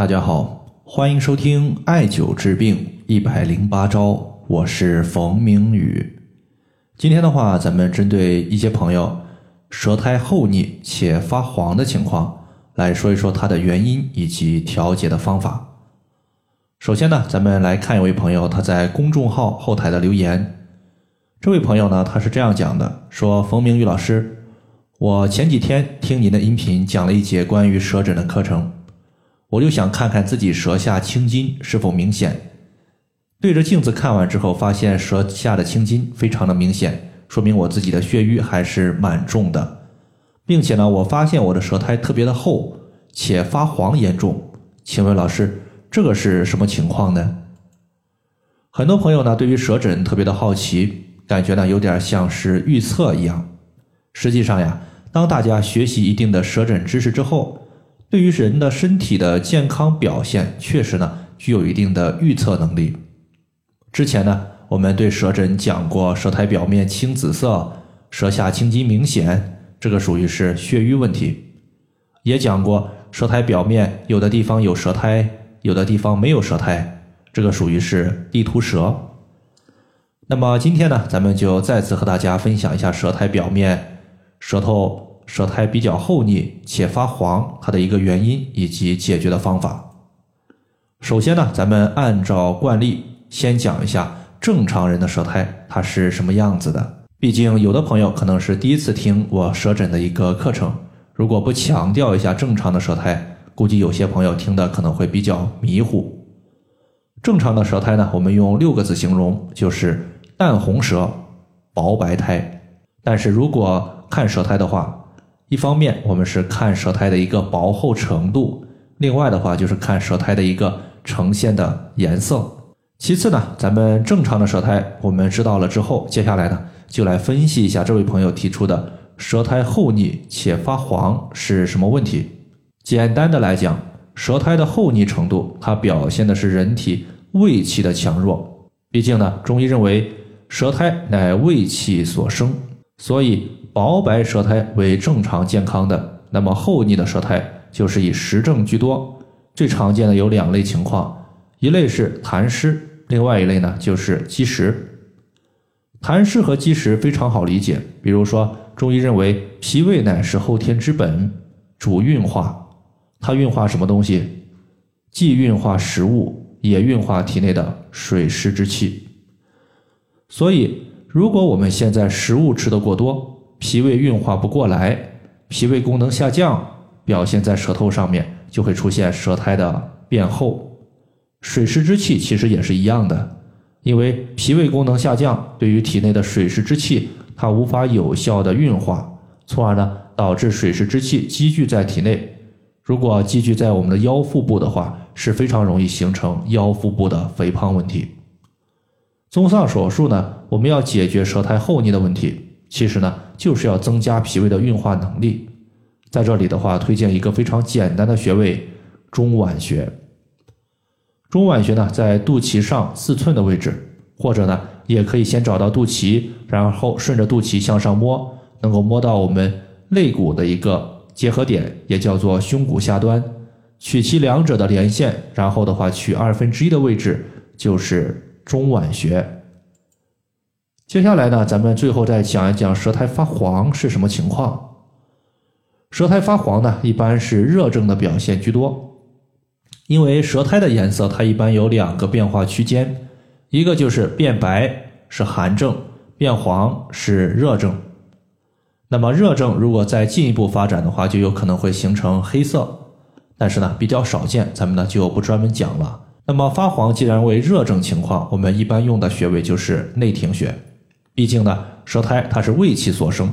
大家好，欢迎收听艾灸治病108招，我是冯明宇。今天的话，咱们针对一些朋友舌苔厚腻且发黄的情况，来说一说它的原因以及调节的方法。首先呢，咱们来看有位朋友他在公众号后台的留言。这位朋友呢，他是这样讲的，说冯明宇老师，我前几天听您的音频讲了一节关于舌诊的课程，我就想看看自己舌下青筋是否明显。对着镜子看完之后，发现舌下的青筋非常的明显，说明我自己的血瘀还是蛮重的，并且呢，我发现我的舌苔特别的厚且发黄严重，请问老师，这个是什么情况呢？很多朋友呢，对于舌诊特别的好奇，感觉呢有点像是预测一样。实际上呀，当大家学习一定的舌诊知识之后，对于人的身体的健康表现确实呢具有一定的预测能力。之前呢，我们对舌诊讲过舌苔表面青紫色，舌下青筋明显，这个属于是血瘀问题。也讲过舌苔表面有的地方有舌苔，有的地方没有舌苔，这个属于是地图舌。那么今天呢，咱们就再次和大家分享一下舌苔表面舌苔比较厚腻且发黄它的一个原因以及解决的方法。首先呢，咱们按照惯例先讲一下正常人的舌苔它是什么样子的，毕竟有的朋友可能是第一次听我舌诊的一个课程，如果不强调一下正常的舌苔，估计有些朋友听的可能会比较迷糊。正常的舌苔呢，我们用6个字形容，就是淡红舌薄白苔。但是如果看舌苔的话，一方面我们是看舌苔的一个薄厚程度，另外的话就是看舌苔的一个呈现的颜色。其次呢，咱们正常的舌苔我们知道了之后，接下来呢就来分析一下这位朋友提出的舌苔厚腻且发黄是什么问题。简单的来讲，舌苔的厚腻程度它表现的是人体胃气的强弱，毕竟呢中医认为舌苔乃胃气所生，所以薄白舌苔为正常健康的，那么厚腻的舌苔就是以实证居多。最常见的有2类情况，一类是痰湿，另外一类呢就是积食。痰湿和积食非常好理解，比如说中医认为脾胃乃是后天之本，主运化，它运化什么东西？既运化食物，也运化体内的水湿之气。所以如果我们现在食物吃得过多，脾胃运化不过来，脾胃功能下降，表现在舌头上面，就会出现舌苔的变厚。水湿之气其实也是一样的，因为脾胃功能下降，对于体内的水湿之气它无法有效的运化，从而呢导致水湿之气积聚在体内。如果积聚在我们的腰腹部的话，是非常容易形成腰腹部的肥胖问题。综上所述呢，我们要解决舌苔厚腻的问题，其实呢就是要增加脾胃的运化能力。在这里的话，推荐一个非常简单的穴位，中脘穴。中脘穴呢在肚脐上4寸的位置，或者呢也可以先找到肚脐，然后顺着肚脐向上摸，能够摸到我们肋骨的一个结合点，也叫做胸骨下端，取其两者的连线，然后的话取1/2的位置，就是中脘穴。接下来呢，咱们最后再讲一讲舌苔发黄是什么情况。舌苔发黄呢，一般是热症的表现居多，因为舌苔的颜色它一般有2个变化区间，一个就是变白是寒症，变黄是热症。那么热症如果再进一步发展的话，就有可能会形成黑色，但是呢比较少见，咱们呢就不专门讲了。那么发黄既然为热症情况，我们一般用的穴位就是内庭穴。毕竟呢舌苔它是胃气所生，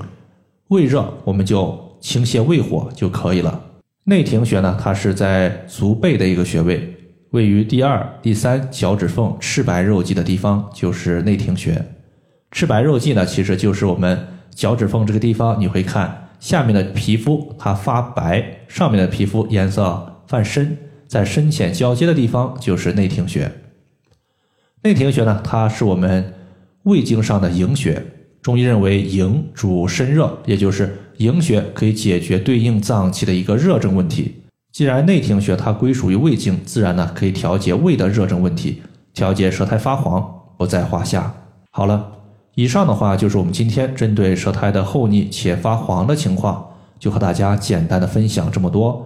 胃热我们就清泻胃火就可以了。内庭穴呢，它是在足背的一个穴位，位于第2、第3脚趾缝赤白肉际的地方，就是内庭穴。赤白肉际呢，其实就是我们脚趾缝这个地方，你会看下面的皮肤它发白，上面的皮肤颜色泛深，在深浅交接的地方就是内庭穴。内庭穴呢，它是我们胃经上的营穴，中医认为营主身热，也就是营穴可以解决对应脏器的一个热症问题。既然内庭穴它归属于胃经，自然呢可以调节胃的热症问题，调节舌苔发黄不在话下。好了，以上的话就是我们今天针对舌苔的厚腻且发黄的情况，就和大家简单的分享这么多。